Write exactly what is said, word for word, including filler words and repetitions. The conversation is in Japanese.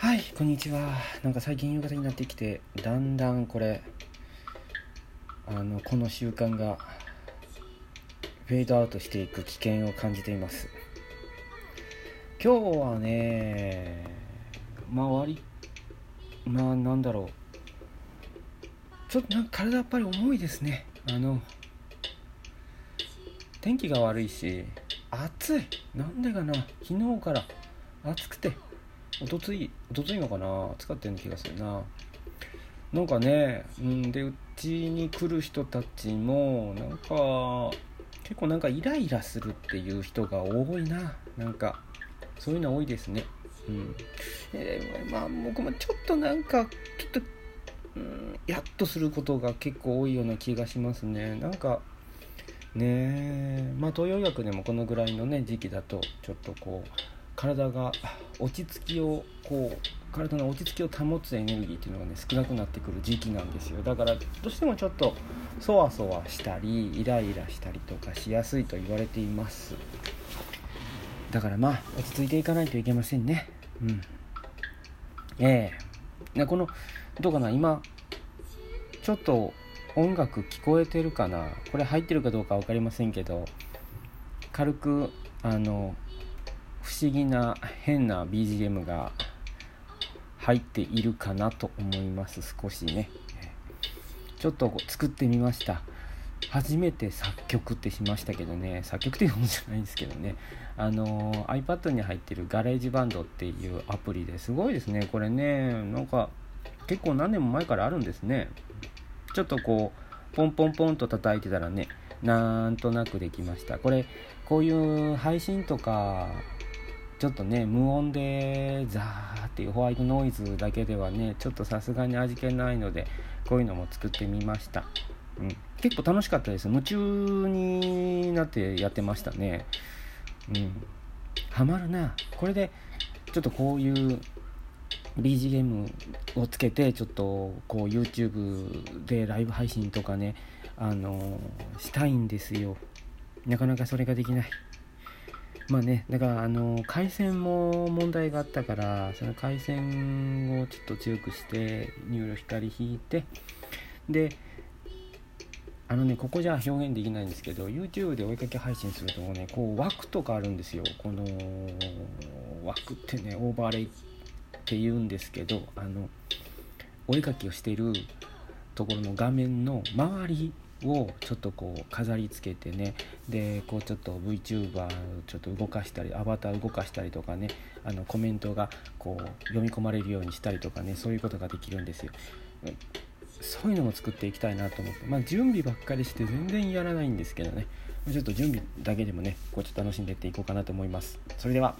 はい、こんにちは。なんか最近夕方になってきて、だんだんこれあのこの習慣がフェードアウトしていく危険を感じています。今日はね、まあ割りまあなんだろうちょっとなんか体やっぱり重いですね。あの天気が悪いし暑い。なんでかな、昨日から暑くて、おとついおとついのかな、暑かったような気がするな。なんかね、うん、でうちに来る人たちもなんか結構なんかイライラするっていう人が多いな。なんかそういうの多いですね。うん、えー、まあ僕もちょっとなんかちょっと、うん、やっとすることが結構多いような気がしますね。なんかね、まあ東洋医学でもこのぐらいのね時期だとちょっとこう体が落ち着きをこう体の落ち着きを保つエネルギーっていうのがね少なくなってくる時期なんですよ。だからどうしてもちょっとそわそわしたりイライラしたりとかしやすいと言われています。だからまあ落ち着いていかないといけませんね。うんええー、このどうかな、今ちょっと音楽聞こえてるかな、これ入ってるかどうか分かりませんけど、軽くあの不思議な変な ビージーエム が入っているかなと思います。少しねちょっと作ってみました。初めて作曲ってしましたけどね、作曲っていうものじゃないんですけどね、あの iPad に入ってるガレージバンドっていうアプリで、すごいですねこれね。なんか結構何年も前からあるんですね。ちょっとこうポンポンポンと叩いてたらね、なんとなくできました。これこういう配信とかちょっとね無音でザーっていうホワイトノイズだけではねちょっとさすがに味気ないので、こういうのも作ってみました。うん、結構楽しかったです。夢中になってやってましたね。うん、ハマるなこれで。ちょっとこういうビージーエム をつけてちょっとこう YouTube でライブ配信とかね、あのー、したいんですよ。なかなかそれができない。まあね、だからあの回線も問題があったから、その回線をちょっと強くしてニューロ光引いて、であのねここじゃ表現できないんですけど、 YouTube で追いかけ配信するとねこう枠とかあるんですよ。この枠ってねオーバーレイって言うんですけど、あのお絵かきをしているところの画面の周りをちょっとこう飾り付けてね、でこうちょっと VTuber ちょっと動かしたり、アバター動かしたりとかね、あのコメントがこう読み込まれるようにしたりとかね、そういうことができるんですよ。そういうのも作っていきたいなと思って、まあ準備ばっかりして全然やらないんですけどね、ちょっと準備だけでもねこうちょっと楽しんでいっていこうかなと思います。それでは。